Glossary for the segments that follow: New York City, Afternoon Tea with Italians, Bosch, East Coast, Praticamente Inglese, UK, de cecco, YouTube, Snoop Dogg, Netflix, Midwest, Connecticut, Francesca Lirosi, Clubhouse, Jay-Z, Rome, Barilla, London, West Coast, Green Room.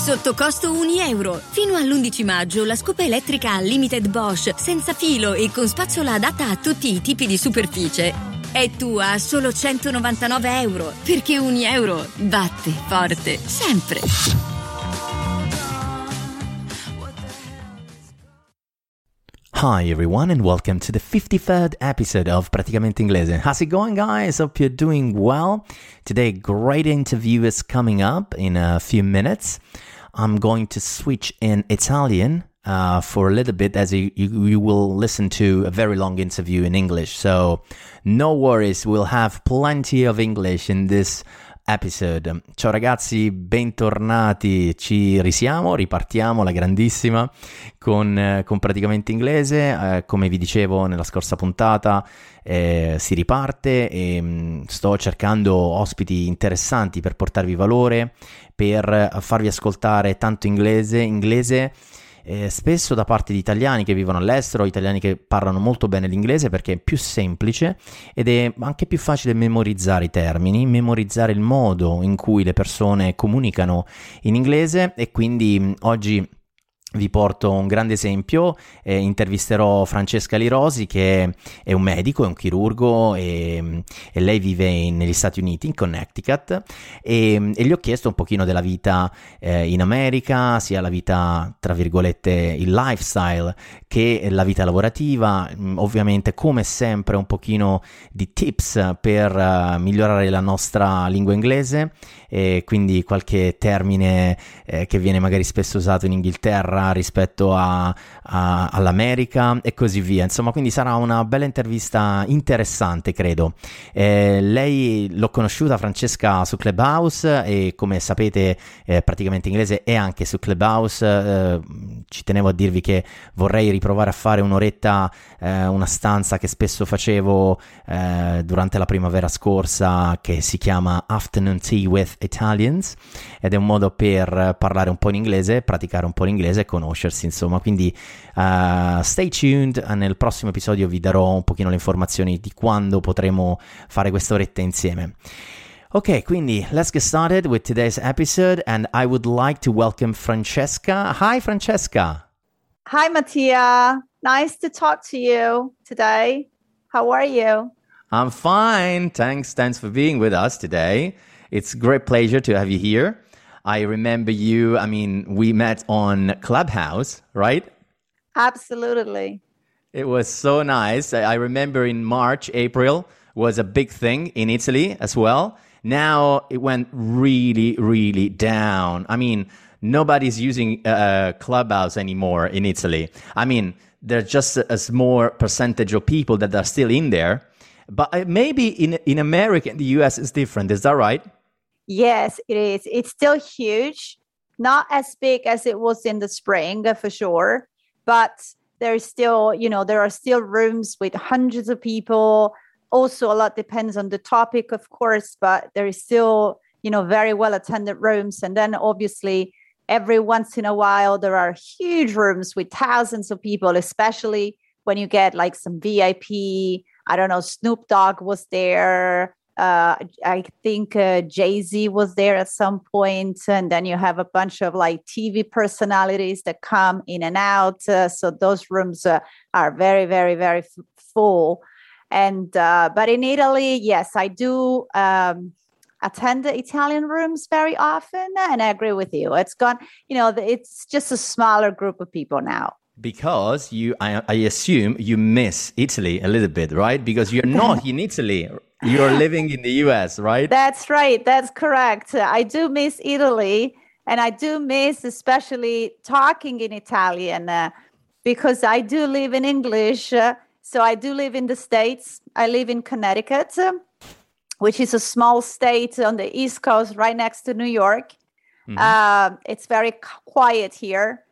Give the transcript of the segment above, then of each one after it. Sotto costo €1. Fino all'11 maggio la scopa elettrica Limited Bosch, senza filo e con spazzola adatta a tutti i tipi di superficie, è tua a solo €199. Perché €1 batte forte, sempre. Hi everyone and welcome to the 53rd episode of Praticamente Inglese. How's it going, guys? Hope you're doing well. Today, great interview is coming up in a few minutes. I'm going to switch in Italian for a little bit, as you will listen to a very long interview in English. So no worries, we'll have plenty of English in this episode. Ciao ragazzi, bentornati, ci risiamo, ripartiamo la grandissima con Praticamente Inglese. Come vi dicevo nella scorsa puntata, si riparte e sto cercando ospiti interessanti per portarvi valore, per farvi ascoltare tanto inglese spesso da parte di italiani che vivono all'estero, italiani che parlano molto bene l'inglese, perché è più semplice ed è anche più facile memorizzare i termini, memorizzare il modo in cui le persone comunicano in inglese. E quindi oggi vi porto un grande esempio. Intervisterò Francesca Lirosi, che è un medico, è un chirurgo e lei vive negli Stati Uniti, in Connecticut, e gli ho chiesto un pochino della vita in America, sia la vita, tra virgolette, il lifestyle, che la vita lavorativa. Ovviamente, come sempre, un pochino di tips per migliorare la nostra lingua inglese, e quindi qualche termine che viene magari spesso usato in Inghilterra rispetto all'America e così via. Insomma, quindi sarà una bella intervista, interessante, credo. Lei, l'ho conosciuta, Francesca, su Clubhouse, e come sapete Praticamente Inglese è anche su Clubhouse. Ci tenevo a dirvi che vorrei riprovare a fare un'oretta, una stanza che spesso facevo durante la primavera scorsa, che si chiama Afternoon Tea with Italians, ed è un modo per parlare un po' in inglese, praticare un po' l'inglese e conoscersi, insomma. Quindi stay tuned, nel prossimo episodio vi darò un pochino le informazioni di quando potremo fare questa oretta insieme. Okay, quindi let's get started with today's episode, and I would like to welcome Francesca. Hi Francesca. Hi Mattia. Nice to talk to you today. How are you? I'm fine. Thanks for being with us today. It's a great pleasure to have you here. I remember you, we met on Clubhouse, right? Absolutely. It was so nice. I remember in March, April was a big thing in Italy as well. Now it went really, really down. Nobody's using Clubhouse anymore in Italy. There's just a small percentage of people that are still in there. But maybe in America, in the US, it's different. Is that right? Yes, it is. It's still huge, not as big as it was in the spring for sure, but there's still, there are still rooms with hundreds of people. Also, a lot depends on the topic, of course, but there is still, very well attended rooms. And then obviously every once in a while, there are huge rooms with thousands of people, especially when you get like some VIP, Snoop Dogg was there. I think Jay-Z was there at some point, and then you have a bunch of like TV personalities that come in and out. So those rooms are very, very, very full. And but in Italy, yes, I do attend the Italian rooms very often, and I agree with you. It's gone. It's just a smaller group of people now. Because I assume you miss Italy a little bit, right? Because you're not in Italy. You're living in the US, right? That's right. That's correct. I do miss Italy, and I do miss especially talking in Italian because I do live in English. So I do live in the States. I live in Connecticut, which is a small state on the East Coast right next to New York. Mm-hmm. It's very quiet here.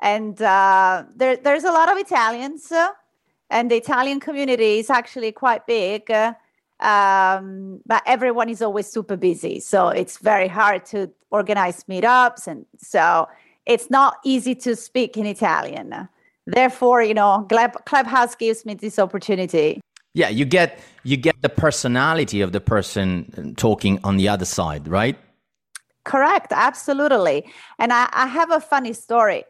And there's a lot of Italians, and the Italian community is actually quite big. But everyone is always super busy, so it's very hard to organize meetups, and so it's not easy to speak in Italian. Therefore, Clubhouse gives me this opportunity. Yeah, you get the personality of the person talking on the other side, right? Correct. Absolutely. And I have a funny story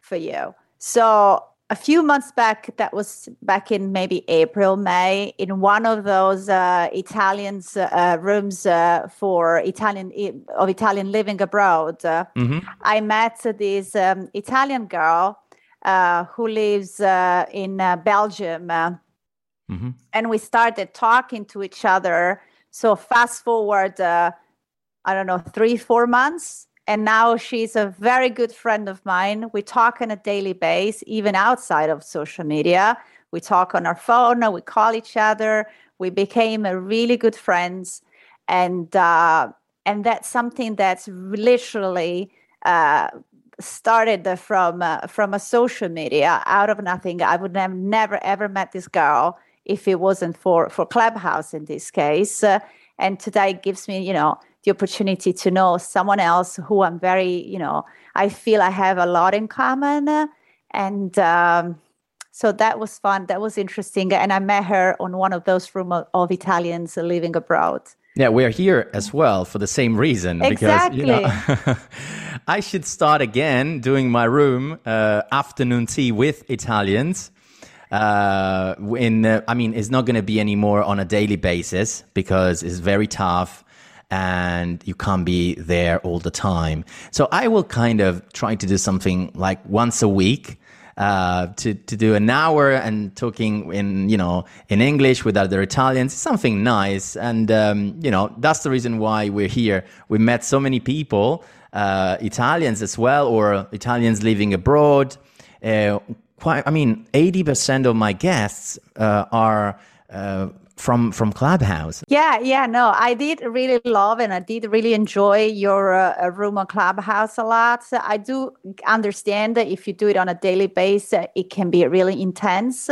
for you. So a few months back, that was back in maybe April, May, in one of those Italians rooms for Italian living abroad, I met this Italian girl who lives in Belgium, and we started talking to each other. So fast forward, I don't know, 3-4 months. And now she's a very good friend of mine. We talk on a daily basis, even outside of social media. We talk on our phone, we call each other. We became a really good friends. And that's something that's literally started from a social media, out of nothing. I would have never, ever met this girl if it wasn't for Clubhouse in this case. And today it gives me, the opportunity to know someone else who I'm very, I feel I have a lot in common. And so that was fun. That was interesting. And I met her on one of those rooms of Italians living abroad. Yeah, we're here as well for the same reason. Exactly. Because, I should start again doing my room, afternoon tea with Italians. It's not going to be anymore on a daily basis because it's very tough. And you can't be there all the time. So I will kind of try to do something like once a week to do an hour and talking in English with other Italians, something nice. And, that's the reason why we're here. We met so many people, Italians as well, or Italians living abroad. 80% of my guests are from Clubhouse. Yeah, no, I did really love and I did really enjoy your room on Clubhouse a lot. I do understand that if you do it on a daily basis, it can be really intense,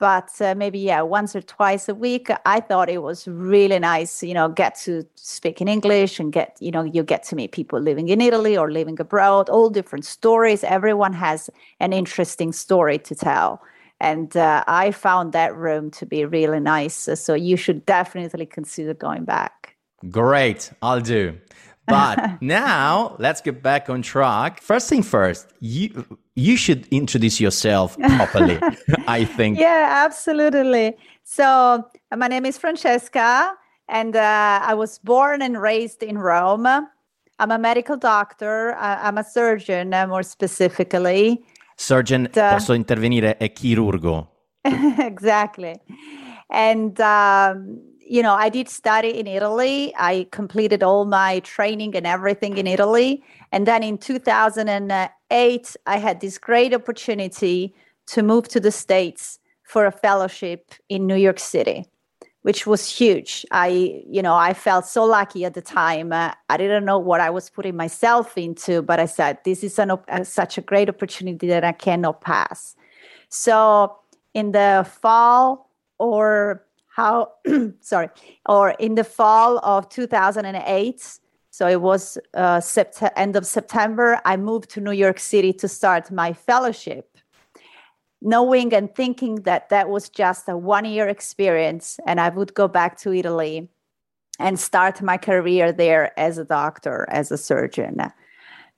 but maybe, once or twice a week, I thought it was really nice, get to speak in English and get, you get to meet people living in Italy or living abroad, all different stories. Everyone has an interesting story to tell. And I found that room to be really nice. So you should definitely consider going back. Great, I'll do. But now let's get back on track. First thing first, you should introduce yourself properly, I think. Yeah, absolutely. So my name is Francesca, and I was born and raised in Rome. I'm a medical doctor. I'm a surgeon, more specifically. Surgeon, posso intervenire, è chirurgo. Exactly. And, I did study in Italy. I completed all my training and everything in Italy. And then in 2008, I had this great opportunity to move to the States for a fellowship in New York City, which was huge. I felt so lucky at the time. I didn't know what I was putting myself into, but I said, this is such a great opportunity that I cannot pass. So in the fall of 2008, so it was end of September, I moved to New York City to start my fellowship, knowing and thinking that was just a one-year experience and I would go back to Italy and start my career there as a doctor, as a surgeon.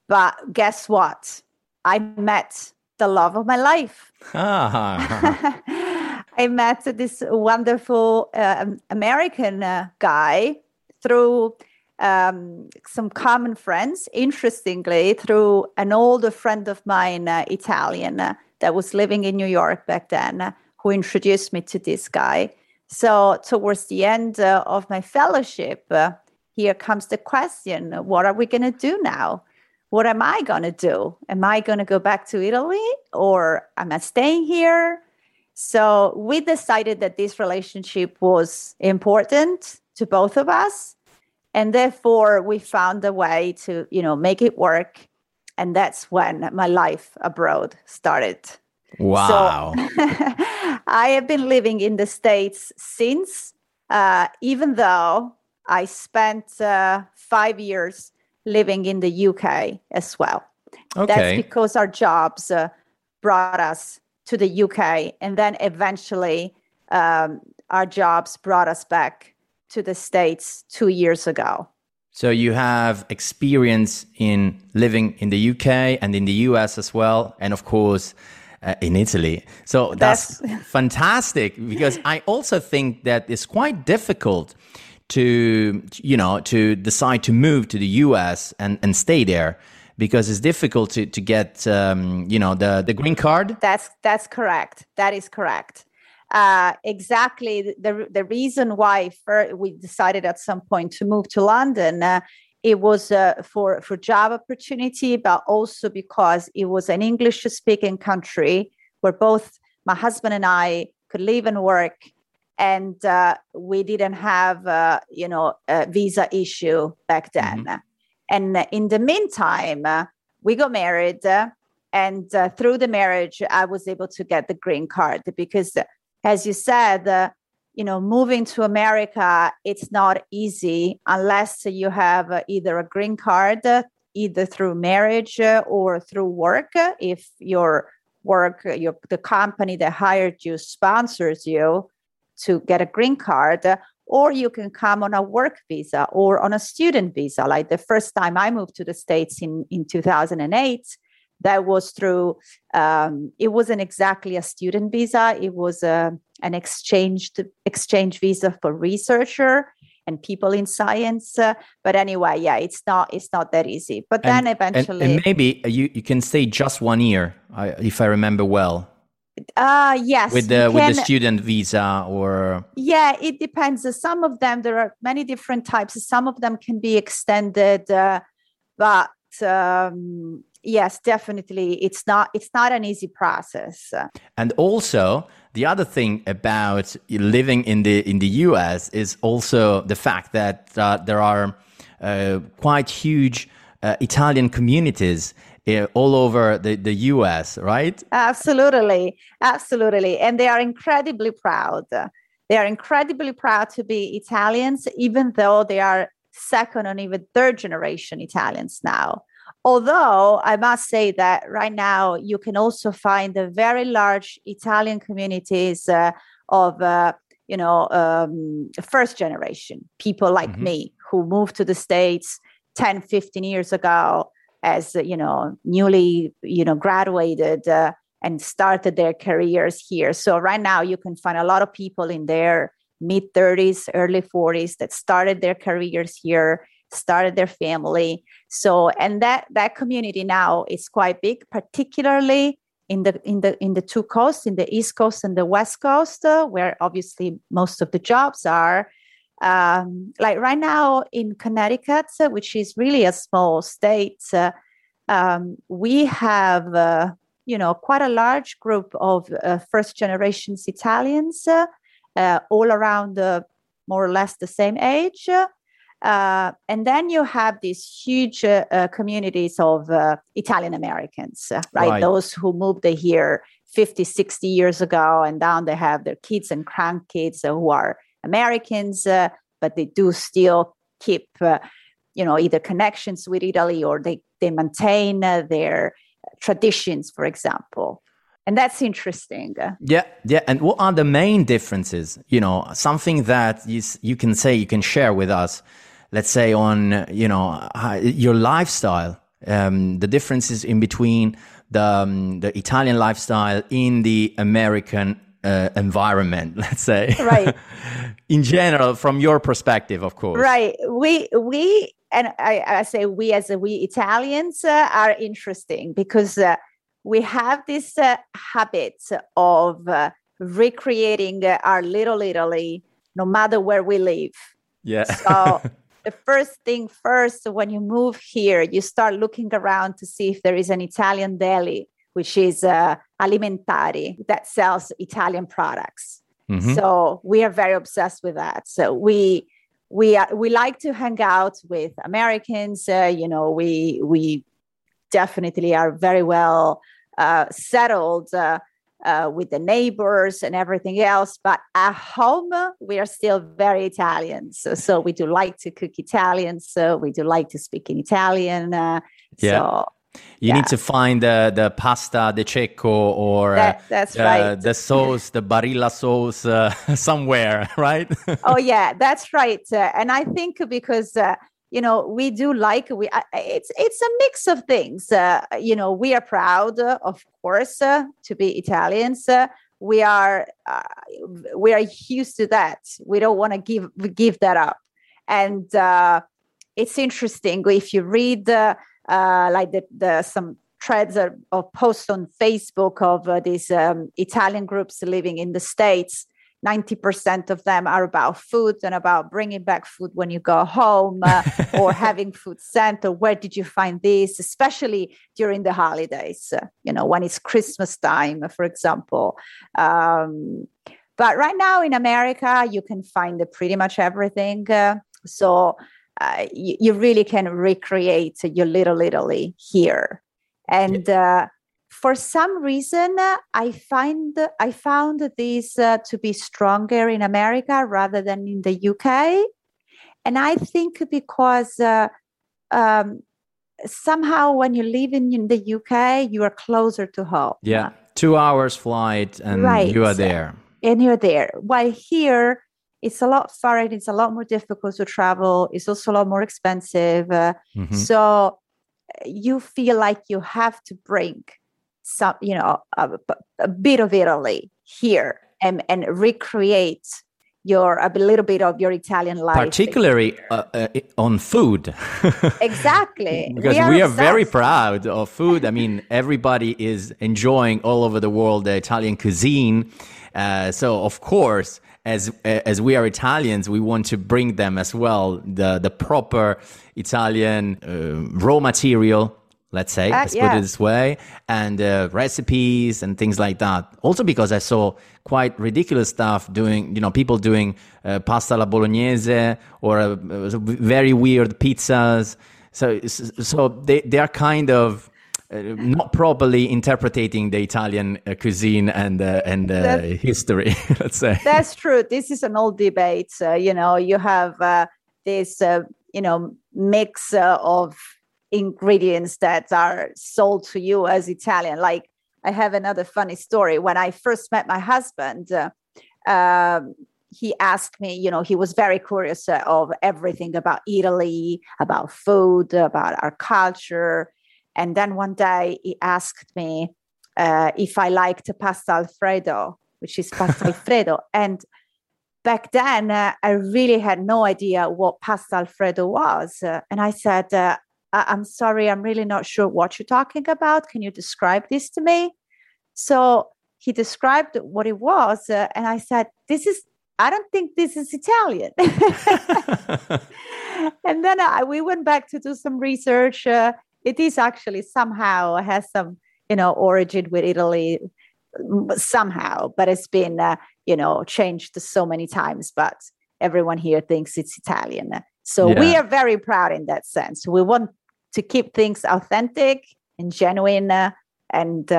But guess what? I met the love of my life. I met this wonderful American guy through some common friends, interestingly, through an older friend of mine, Italian, that was living in New York back then, who introduced me to this guy. So towards the end of my fellowship, here comes the question, what are we going to do now? What am I going to do? Am I going to go back to Italy or am I staying here? So we decided that this relationship was important to both of us. And therefore, we found a way to, make it work. And that's when my life abroad started. Wow. So, I have been living in the States since, even though I spent 5 years living in the UK as well. Okay. That's because our jobs brought us to the UK. And then eventually our jobs brought us back to the States 2 years ago. So you have experience in living in the UK and in the US as well, and of course in Italy. So that's fantastic, because I also think that it's quite difficult to, you know, to decide to move to the US and stay there, because it's difficult to get, you know, the green card. That's correct. That is correct. Exactly. The reason why we decided at some point to move to London, it was for job opportunity, but also because it was an English speaking country where both my husband and I could live and work, and we didn't have a visa issue back then. Mm-hmm. And in the meantime, we got married, and through the marriage, I was able to get the green card, because as you said, moving to America, it's not easy unless you have either a green card, either through marriage or through work. If your work, the company that hired you sponsors you to get a green card, or you can come on a work visa or on a student visa. Like the first time I moved to the States in 2008, that was through, it wasn't exactly a student visa. It was an exchange visa for researcher and people in science. But anyway, yeah, it's not that easy. But then eventually... And maybe you can stay just 1 year, if I remember well. Yes. With the student visa or... Yeah, it depends. Some of them, there are many different types. Some of them can be extended, but... Yes, definitely. It's not an easy process. And also, the other thing about living in the US is also the fact that there are quite huge Italian communities all over the US, right? Absolutely. Absolutely. And they are incredibly proud. They are incredibly proud to be Italians, even though they are second and even third generation Italians now. Although I must say that right now you can also find a very large Italian communities of first generation people like mm-hmm. me, who moved to the States 10, 15 years ago as, newly, graduated and started their careers here. So right now you can find a lot of people in their mid 30s, early 40s that started their careers here, started their family. So, and that community now is quite big, particularly in the two coasts, in the East Coast and the West Coast, where obviously most of the jobs are. Like right now in Connecticut, which is really a small state, we have quite a large group of first generations Italians, all around more or less the same age. And then you have these huge communities of Italian Americans, right? Those who moved here 50, 60 years ago, and now they have their kids and grandkids who are Americans, but they do still keep, either connections with Italy, or they maintain their traditions, for example. And that's interesting. Yeah. And what are the main differences? Something that you can share with us, let's say on, your lifestyle, the differences in between the Italian lifestyle in the American environment, let's say. Right. In general, from your perspective, of course. Right. We and I say we as we Italians are interesting, because we have this habit of recreating our little Italy, no matter where we live. Yeah. So the first, when you move here, you start looking around to see if there is an Italian deli, which is Alimentari, that sells Italian products. Mm-hmm. So we are very obsessed with that. So we like to hang out with Americans. We definitely are very well settled with the neighbors and everything else. But at home, we are still very Italian. So we do like to cook Italian. So we do like to speak in Italian. Need to find the pasta de cecco, or the sauce, the Barilla sauce somewhere, right? Oh, yeah, that's right. And I think because you know, we do like, we, it's a mix of things. You know, we are proud, of course, to be Italians. We are used to that. We don't want to give that up. And it's interesting if you read like the some threads or posts on Facebook of these Italian groups living in the States. 90% of them are about food and about bringing back food when you go home, or having food sent, or where did you find this, especially during the holidays, you know, when it's Christmas time, for example. But right now in America, you can find pretty much everything. So you really can recreate your little Italy here. And for some reason, I found this to be stronger in America rather than in the UK. And I think because somehow when you live in the UK, you are closer to home. Yeah, 2 hours flight and right. You are there. And you're there. While here, it's a lot far and it's a lot more difficult to travel. It's also a lot more expensive. So you feel like you have to bring some, you know, a bit of Italy here and recreate a little bit of your Italian life. Particularly on food. Exactly. Because we are very proud of food. I mean, everybody is enjoying all over the world the Italian cuisine. So, of course, as we are Italians, we want to bring them as well the proper Italian raw material. Let's say, put it this way, and recipes and things like that. Also because I saw quite ridiculous stuff people doing pasta alla bolognese or very weird pizzas. So they are kind of not properly interpreting the Italian cuisine and history, let's say. That's true. This is an old debate. You know, you have this, you know, mix of ingredients that are sold to you as Italian. Like, I have another funny story. When I first met my husband, he asked me, you know, he was very curious of everything about Italy, about food, about our culture. And then one day he asked me if I liked pasta Alfredo, which is pasta Alfredo. And back then, I really had no idea what pasta Alfredo was. And I said, I'm sorry, I'm really not sure what you're talking about. Can you describe this to me? So he described what it was. And I said, I don't think this is Italian. And then we went back to do some research. It is actually somehow has some, you know, origin with Italy somehow, but it's been, you know, changed so many times, but everyone here thinks it's Italian. So we are very proud in that sense. We want to keep things authentic and genuine, and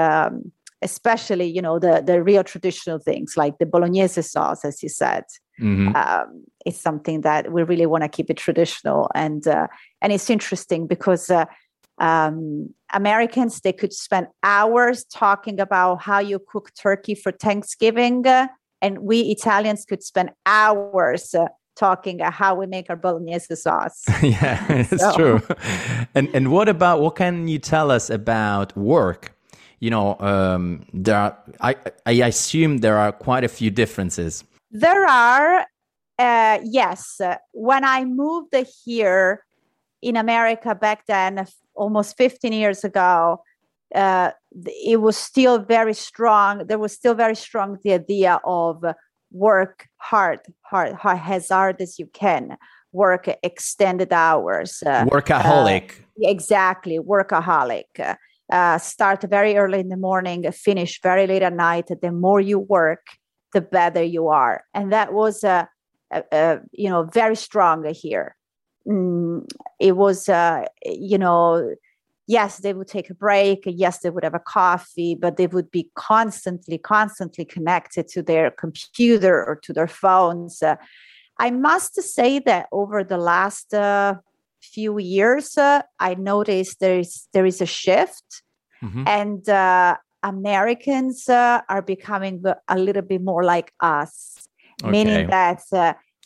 especially, you know, the real traditional things like the bolognese sauce, as you said. It's something that we really want to keep it traditional. And it's interesting because Americans, they could spend hours talking about how you cook turkey for Thanksgiving. And we Italians could spend hours talking about how we make our bolognese sauce. True. And what can you tell us about work? You know, there are, I assume there are quite a few differences. There are, yes. When I moved here in America back then, almost 15 years ago, it was still very strong. There was still very strong the idea of work hard, as hard as you can, work extended hours, workaholic, exactly, workaholic, start very early in the morning, finish very late at night. The more you work, the better you are. And that was you know, very strong here. It was you know, yes, they would take a break. Yes, they would have a coffee, but they would be constantly connected to their computer or to their phones. I must say that over the last few years, I noticed there is a shift, and Americans are becoming a little bit more like us, meaning that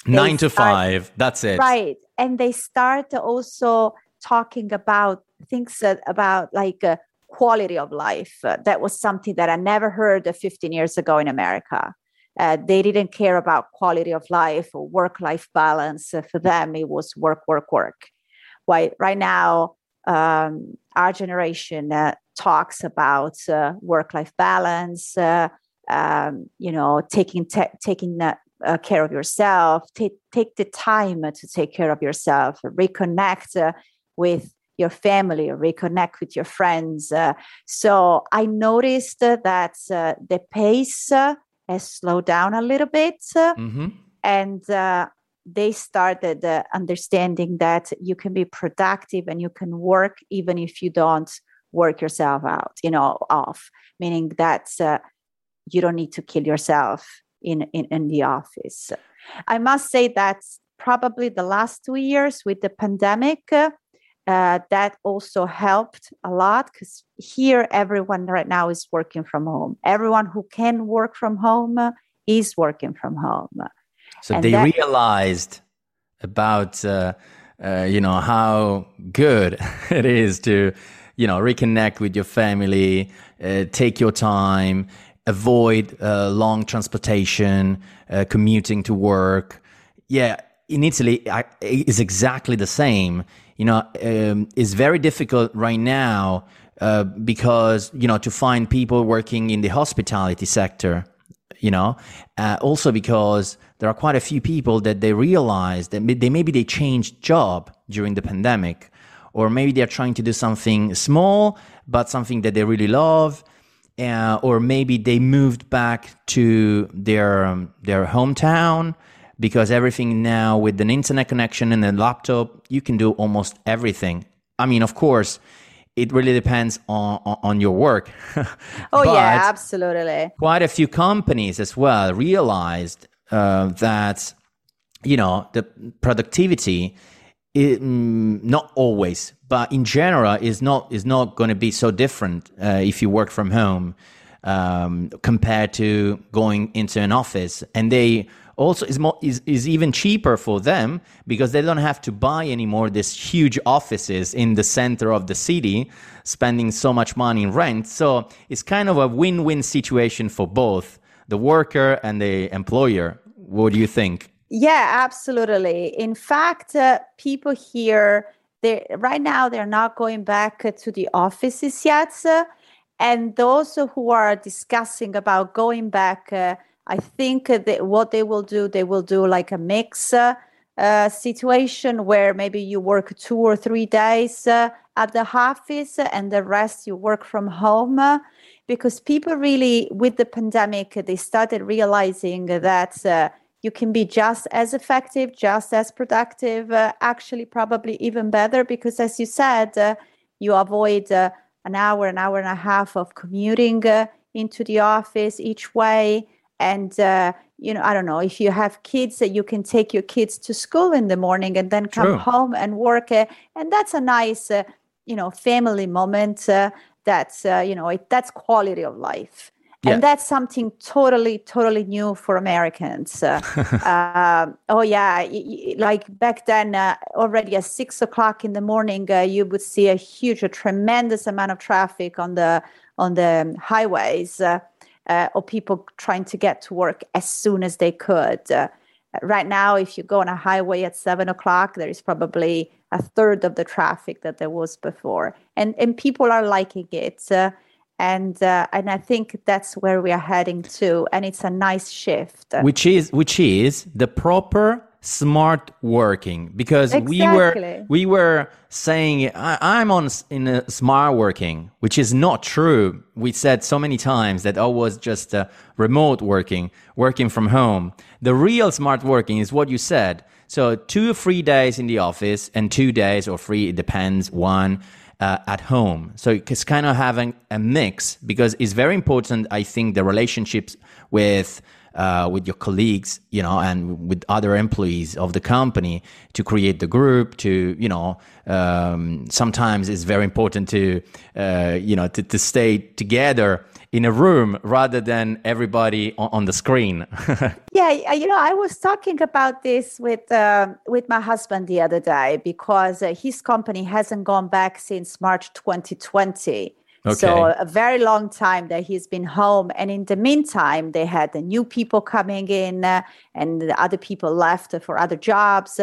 9 to 5. That's it. Right. And they start also talking about things about like quality of life. That was something that I never heard 15 years ago in America. They didn't care about quality of life or work-life balance. For them, it was work, work, work. Why, right now, our generation talks about work-life balance, taking care of yourself, take the time to take care of yourself, reconnect with your family, reconnect with your friends. So I noticed that the pace has slowed down a little bit, and they started understanding that you can be productive and you can work even if you don't work yourself out, off, meaning that you don't need to kill yourself in the office. I must say that probably the last 2 years with the pandemic, that also helped a lot, because here everyone right now is working from home. Everyone who can work from home is working from home. So and they realized about, how good it is to, reconnect with your family, take your time, avoid long transportation, commuting to work. Yeah, in Italy, it's exactly the same. It's very difficult right now because, to find people working in the hospitality sector, also because there are quite a few people that they realize that they changed job during the pandemic, or maybe they're trying to do something small, but something that they really love, or maybe they moved back to their hometown. Because everything now with an internet connection and a laptop, you can do almost everything. I mean, of course, it really depends on your work. Oh, yeah, absolutely. Quite a few companies as well realized that, the productivity, not always, but in general, is not going to be so different if you work from home compared to going into an office. And they... also is even cheaper for them, because they don't have to buy anymore these huge offices in the center of the city, spending so much money in rent. So it's kind of a win-win situation for both the worker and the employer. What do you think? Yeah, absolutely. In fact, people here, right now, they're not going back to the offices yet. And those who are discussing about going back, I think that what they will do like a mix situation where maybe you work 2 or 3 days at the office and the rest you work from home, because people really, with the pandemic, they started realizing that you can be just as effective, just as productive, actually probably even better, because as you said, you avoid an hour and a half of commuting into the office each way. And, I don't know, if you have kids, you can take your kids to school in the morning and then come home and work. And that's a nice, family moment. That's quality of life. Yeah. And that's something totally, totally new for Americans. Like back then, already at 6:00 in the morning, you would see a tremendous amount of traffic on the highways. Or people trying to get to work as soon as they could. Right now, if you go on a highway at 7:00, there is probably a third of the traffic that there was before. And people are liking it. And I think that's where we are heading to. And it's a nice shift. Which is the proper smart working. Because we were saying, I'm in a smart working, which is not true. We said so many times that I was just remote working from home. The real smart working is what you said. So 2 or 3 days in the office and 2 days or three, it depends, one at home. So it's kind of having a mix, because it's very important, I think, the relationships with your colleagues, and with other employees of the company, to create the group, to, sometimes it's very important to stay together in a room rather than everybody on the screen. Yeah, you know, I was talking about this with my husband the other day because his company hasn't gone back since March 2020. Okay. So a very long time that he's been home. And in the meantime, they had new people coming in and other people left for other jobs.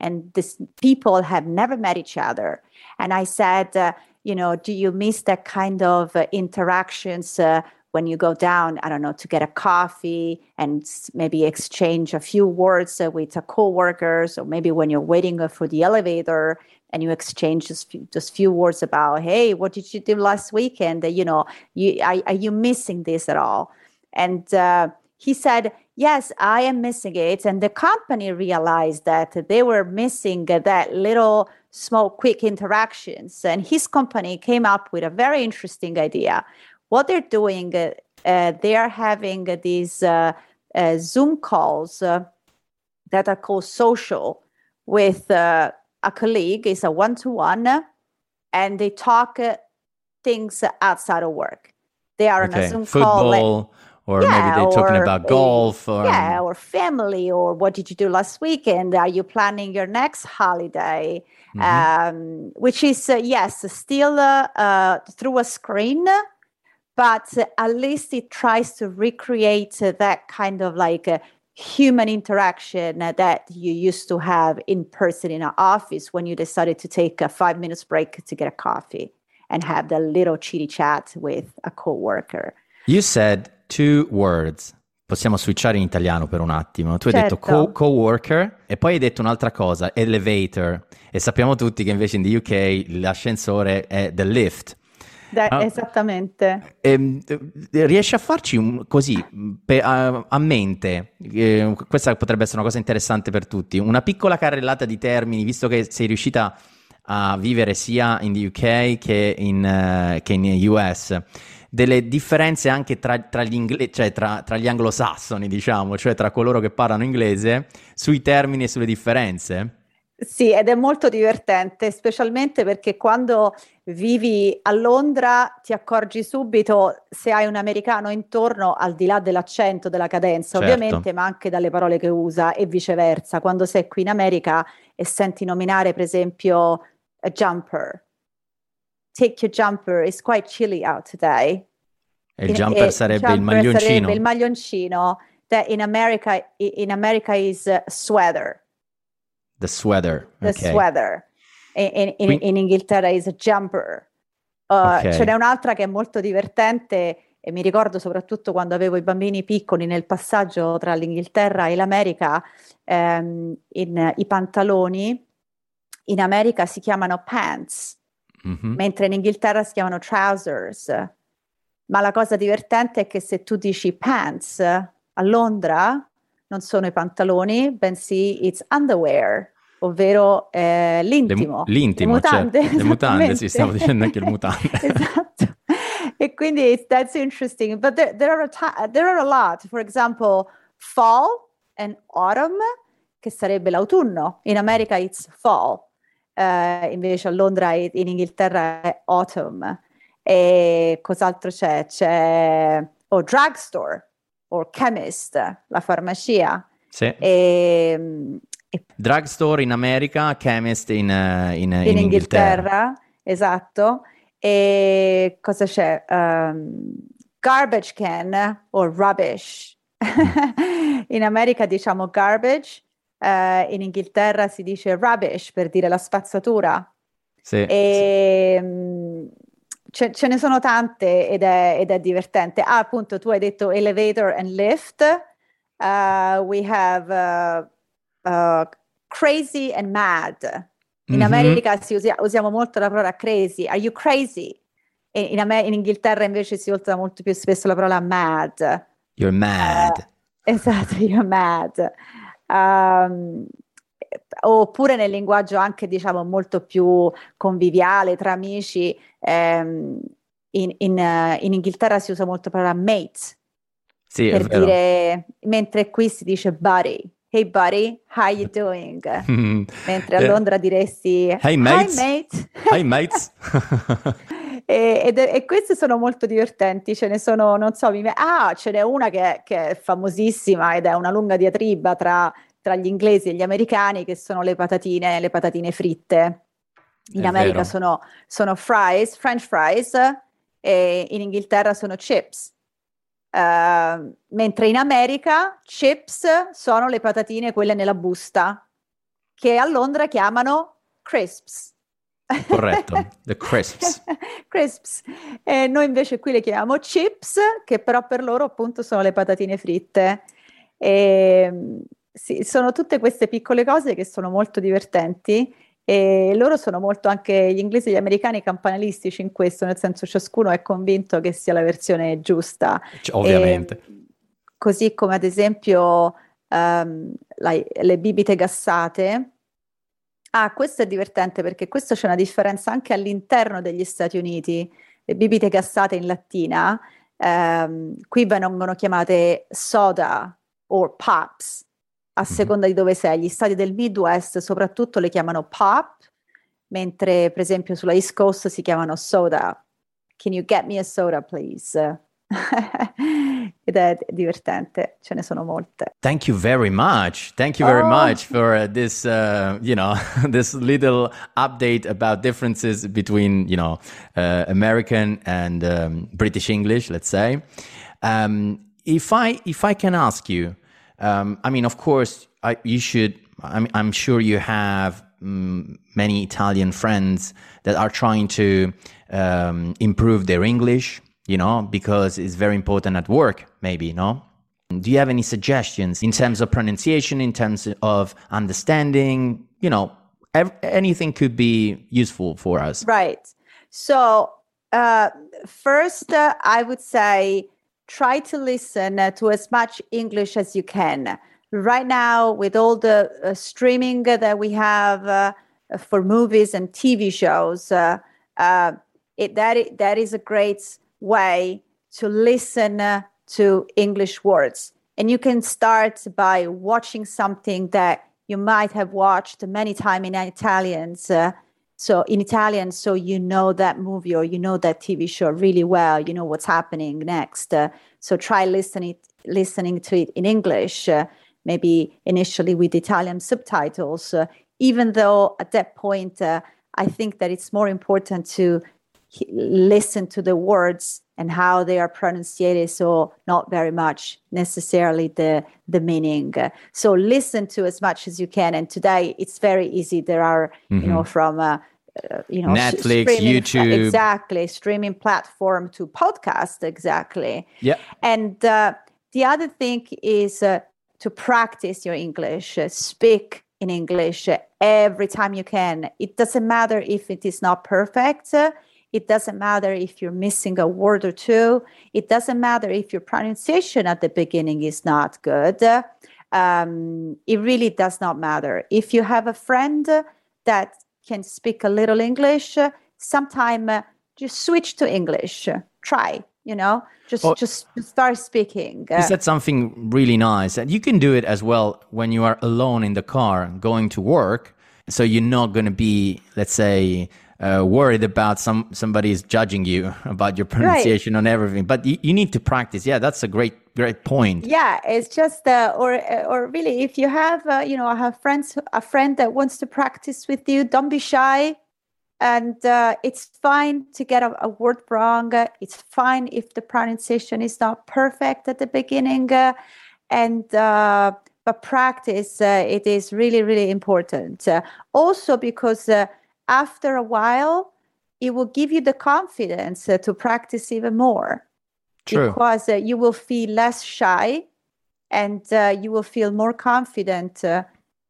And these people have never met each other. And I said, you know, do you miss that kind of interactions when you go down, I don't know, to get a coffee and maybe exchange a few words with coworkers, or maybe when you're waiting for the elevator and you exchange just few words about, hey, what did you do last weekend? You know, are you missing this at all? And he said, yes, I am missing it. And the company realized that they were missing that little small, quick interactions. And his company came up with a very interesting idea. What they're doing, they are having these Zoom calls that are called social with a colleague. It's a one-to-one, and they talk things outside of work. They are on a Zoom call. Or maybe they're talking about golf. Or family, or what did you do last weekend? Are you planning your next holiday? Mm-hmm. Which is, yes, still through a screen, but at least it tries to recreate that kind of like human interaction that you used to have in person in an office when you decided to take a 5-minute break to get a coffee and have the little chitty chat with a coworker. You said two words. Possiamo switchare in italiano per un attimo. Tu hai detto co-worker e poi hai detto un'altra cosa, elevator. E sappiamo tutti che invece in the UK l'ascensore è the lift. Esattamente. Riesci a farci a mente, questa potrebbe essere una cosa interessante per tutti, una piccola carrellata di termini, visto che sei riuscita a vivere sia in the UK che in US, delle differenze anche tra gli anglosassoni, diciamo, cioè tra coloro che parlano inglese, sui termini e sulle differenze? Sì, ed è molto divertente, specialmente perché quando vivi a Londra ti accorgi subito se hai un americano intorno, al di là dell'accento, della cadenza, certo, ovviamente, ma anche dalle parole che usa, e viceversa. Quando sei qui in America e senti nominare, per esempio, a jumper. Take your jumper, it's quite chilly out today. E il jumper sarebbe il maglioncino. Sarebbe il maglioncino. That in America is a sweater. The sweater. The sweater. In Inghilterra is a jumper. Ce n'è un'altra che è molto divertente e mi ricordo soprattutto quando avevo i bambini piccoli nel passaggio tra l'Inghilterra e l'America, i pantaloni in America si chiamano pants, mm-hmm, mentre in Inghilterra si chiamano trousers. Ma la cosa divertente è che se tu dici pants a Londra non sono i pantaloni, bensì it's underwear, ovvero l'intimo. L'intimo, le mutande, sì, stiamo dicendo anche il mutande. Esatto. E quindi that's interesting. But there are a lot. For example, fall and autumn, che sarebbe l'autunno. In America it's fall. Invece a Londra e in Inghilterra è autumn. E cos'altro c'è? C'è drugstore, o chemist, la farmacia. Sì. Drugstore in America, chemist in Inghilterra. Esatto. E cosa c'è? Garbage can o rubbish. In America diciamo garbage, in Inghilterra si dice rubbish per dire la spazzatura. Sì. Ce ne sono tante ed è divertente. Ah, appunto, tu hai detto elevator and lift. We have crazy and mad. In mm-hmm. America usiamo molto la parola crazy. Are you crazy? In Inghilterra invece si usa molto più spesso la parola mad. You're mad. Esatto, you're mad. Oppure nel linguaggio anche, diciamo, molto più conviviale tra amici, in Inghilterra si usa molto la parola mate, sì, per dire, mentre qui si dice buddy. Hey buddy, how you doing? Mentre a Londra diresti hey mates. Hi mates. E queste sono molto divertenti, ce ne sono, non so, ce n'è una che è famosissima ed è una lunga diatriba tra gli inglesi e gli americani, che sono le patatine fritte. In America sono fries, french fries, e in Inghilterra sono chips. Mentre in America chips sono le patatine, quelle nella busta, che a Londra chiamano crisps. Corretto, the crisps. Crisps. Noi invece qui le chiamiamo chips, che però per loro appunto sono le patatine fritte. Sì, sono tutte queste piccole cose che sono molto divertenti, e loro sono molto, anche gli inglesi e gli americani, campanilistici in questo, nel senso ciascuno è convinto che sia la versione giusta. Ovviamente. Così come ad esempio le bibite gassate. Ah, questo è divertente perché questo c'è una differenza anche all'interno degli Stati Uniti. Le bibite gassate in lattina qui vengono chiamate soda or pops, a seconda di dove sei. Gli stati del Midwest soprattutto le chiamano pop, mentre per esempio sulla East Coast si chiamano soda. Can you get me a soda, please? Ed è divertente, ce ne sono molte. Thank you very much. Thank you very much for this, this little update about differences between, American and British English, let's say. If I can ask you, I'm sure you have many Italian friends that are trying to improve their English, because it's very important at work, maybe, no? Do you have any suggestions in terms of pronunciation, in terms of understanding, anything could be useful for us? Right. So first, I would say, try to listen to as much English as you can. Right now, with all the streaming that we have for movies and TV shows, that is a great way to listen to English words. And you can start by watching something that you might have watched many times in Italian, so you know that movie or you know that TV show really well. You know what's happening next. So try listening to it in English, maybe initially with Italian subtitles. Even though at that point, I think that it's more important to listen to the words and how they are pronunciated. So not very much necessarily the meaning. So listen to as much as you can. And today it's very easy. There are from Netflix, YouTube, exactly, streaming platform to podcast, exactly. Yeah. And the other thing is to practice your English, speak in English every time you can. It doesn't matter if it is not perfect. It doesn't matter if you're missing a word or two. It doesn't matter if your pronunciation at the beginning is not good. It really does not matter. If you have a friend that can speak a little English, sometime just switch to English. Try, just start speaking. You said something really nice. And you can do it as well when you are alone in the car going to work. So you're not going to be, let's say, worried about somebody is judging you about your pronunciation, right, on everything. But you need to practice. Yeah, that's a great point. Yeah, it's just or really, if you have a friend that wants to practice with you, don't be shy, and it's fine to get a word wrong. It's fine if the pronunciation is not perfect at the beginning, but practice. It is really, really important. Also because after a while, it will give you the confidence to practice even more. True. Because you will feel less shy and you will feel more confident.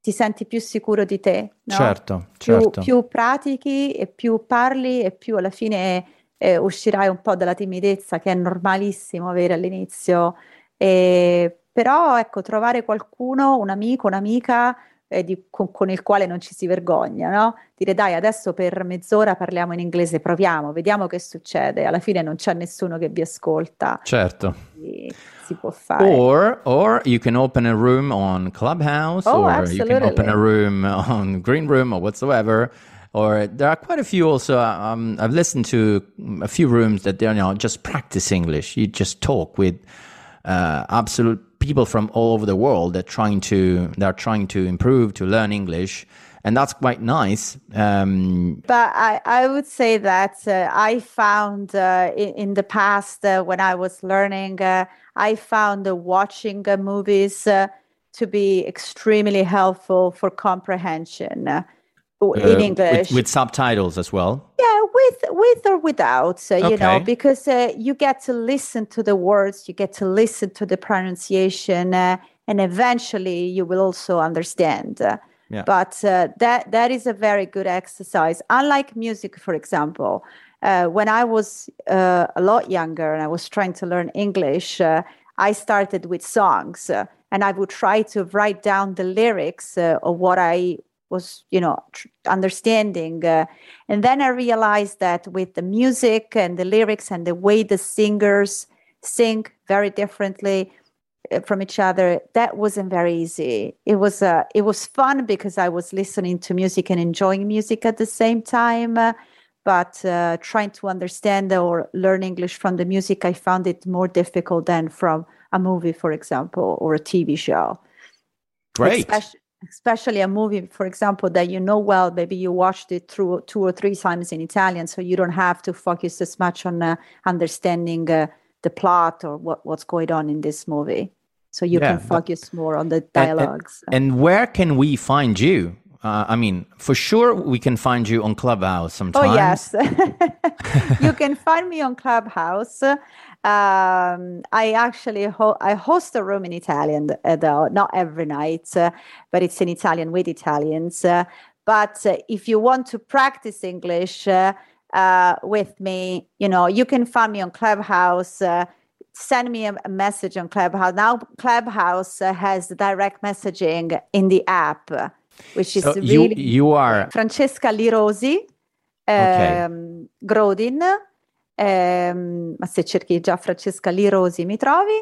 Ti senti più sicuro di te, no? Certo. Più pratichi e più parli e più alla fine uscirai un po' dalla timidezza, che è normalissimo avere all'inizio. Però ecco, trovare qualcuno, un amico, un'amica con il quale non ci si vergogna, no? Dire dai, adesso per mezz'ora parliamo in inglese, proviamo, vediamo che succede. Alla fine non c'è nessuno che vi ascolta. Certo. Si può fare. Or you can open a room on Clubhouse, or absolutely, you can open a room on Green Room or whatsoever. or there are quite a few also. I've listened to a few rooms that they're now just practice English. You just talk with absolute people from all over the world that are trying to improve, to learn English. And that's quite nice. But I would say that I found in the past when I was learning, I found watching movies to be extremely helpful for comprehension in English. With subtitles as well? Yeah, with or without, you know, because you get to listen to the words, you get to listen to the pronunciation, and eventually you will also understand. Yeah. But that is a very good exercise. Unlike music, for example, when I was a lot younger and I was trying to learn English, I started with songs and I would try to write down the lyrics of what I was, you know, understanding. And then I realized that with the music and the lyrics and the way the singers sing very differently from each other, that wasn't very easy. It was fun because I was listening to music and enjoying music at the same time, but trying to understand or learn English from the music, I found it more difficult than from a movie, for example, or a TV show. Great. Especially a movie, for example, that you know well, maybe you watched it through 2 or 3 times in Italian, so you don't have to focus as much on understanding the plot or what's going on in this movie. So you can focus more on the dialogues. And where can we find you? I mean, for sure, we can find you on Clubhouse sometimes. Oh, yes. You can find me on Clubhouse. I actually I host a room in Italian, though, not every night, but it's in Italian with Italians. But if you want to practice English with me, you know, you can find me on Clubhouse. Send me a message on Clubhouse. Now Clubhouse has direct messaging in the app, which is you are Francesca Lirosi, Grodin, ma se cerchi già Francesca Lirosi mi trovi,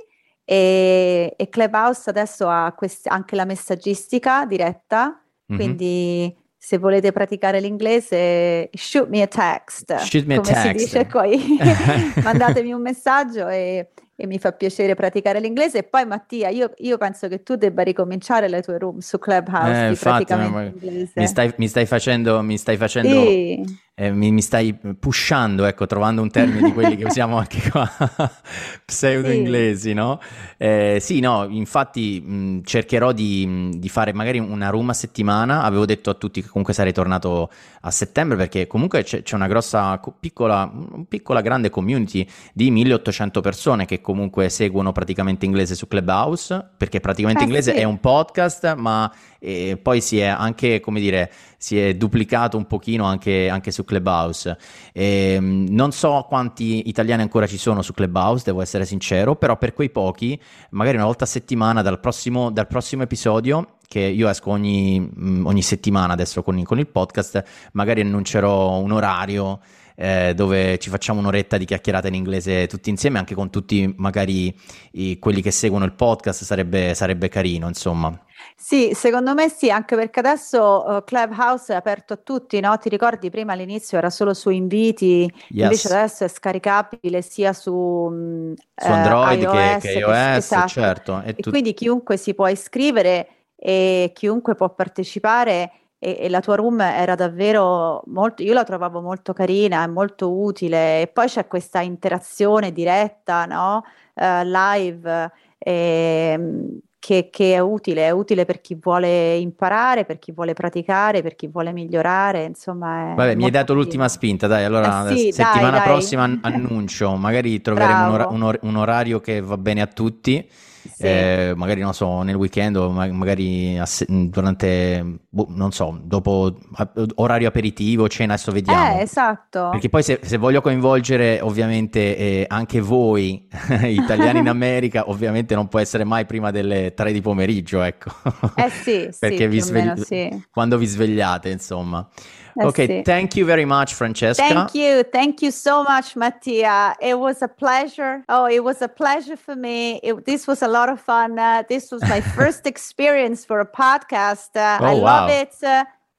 e Clubhouse adesso ha anche la messaggistica diretta, quindi se volete praticare l'inglese, shoot me a text. Shoot me a text. Come si dice poi. Mandatemi un messaggio e mi fa piacere praticare l'inglese. E poi Mattia, io penso che tu debba ricominciare le tue room su Clubhouse di praticamente inglese. Mi stai facendo sì. Mi stai pushando, ecco, trovando un termine di quelli che usiamo anche qua, pseudo-inglesi, sì. No? Sì, no, infatti cercherò di fare magari una room a settimana. Avevo detto a tutti che comunque sarei tornato a settembre, perché comunque c'è una grossa, piccola grande community di 1800 persone che comunque seguono Praticamente Inglese su Clubhouse, perché Praticamente Inglese è un podcast, ma poi si è anche, come dire, si è duplicato un pochino anche su Clubhouse. Non so quanti italiani ancora ci sono su Clubhouse, devo essere sincero, però per quei pochi, magari una volta a settimana dal prossimo episodio, che io esco ogni settimana adesso con il podcast, magari annuncerò un orario dove ci facciamo un'oretta di chiacchierata in inglese tutti insieme, anche con tutti magari quelli che seguono il podcast. Sarebbe carino, insomma. Sì, secondo me sì, anche perché adesso Clubhouse è aperto a tutti, no? Ti ricordi prima all'inizio era solo su inviti, invece adesso è scaricabile sia su Android iOS, che iOS, esatto. Certo. E quindi chiunque si può iscrivere e chiunque può partecipare. E la tua room era davvero molto, io la trovavo molto carina e molto utile, e poi c'è questa interazione diretta, no? Live, che è utile per chi vuole imparare, per chi vuole praticare, per chi vuole migliorare, insomma. Vabbè, mi hai dato l'ultima spinta, dai, allora sì, settimana prossima annuncio, magari troveremo un orario che va bene a tutti. Sì. Magari non so, nel weekend o magari durante, non so, dopo orario aperitivo, cena, adesso vediamo. Esatto. Perché poi se voglio coinvolgere ovviamente anche voi italiani in America, ovviamente non può essere mai prima delle 3 di pomeriggio, ecco. Sì, perché quando vi svegliate, insomma. Okay, thank you very much, Francesca. Thank you so much, Mattia. It was a pleasure. Oh, it was a pleasure for me. This was a lot of fun. This was my first experience for a podcast. I love it.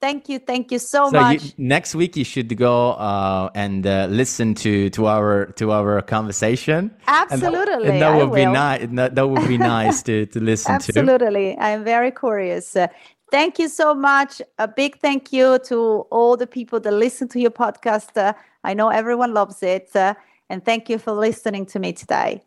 Thank you so much. Next week you should go and listen to our conversation. Absolutely, and that would be nice. That would be nice to listen to. Absolutely, I'm very curious. Thank you so much. A big thank you to all the people that listen to your podcast. I know everyone loves it. And thank you for listening to me today.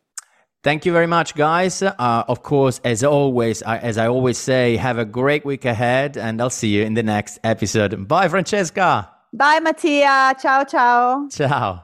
Thank you very much, guys. Of course, as always, as I always say, have a great week ahead and I'll see you in the next episode. Bye, Francesca. Bye, Mattia. Ciao, ciao. Ciao.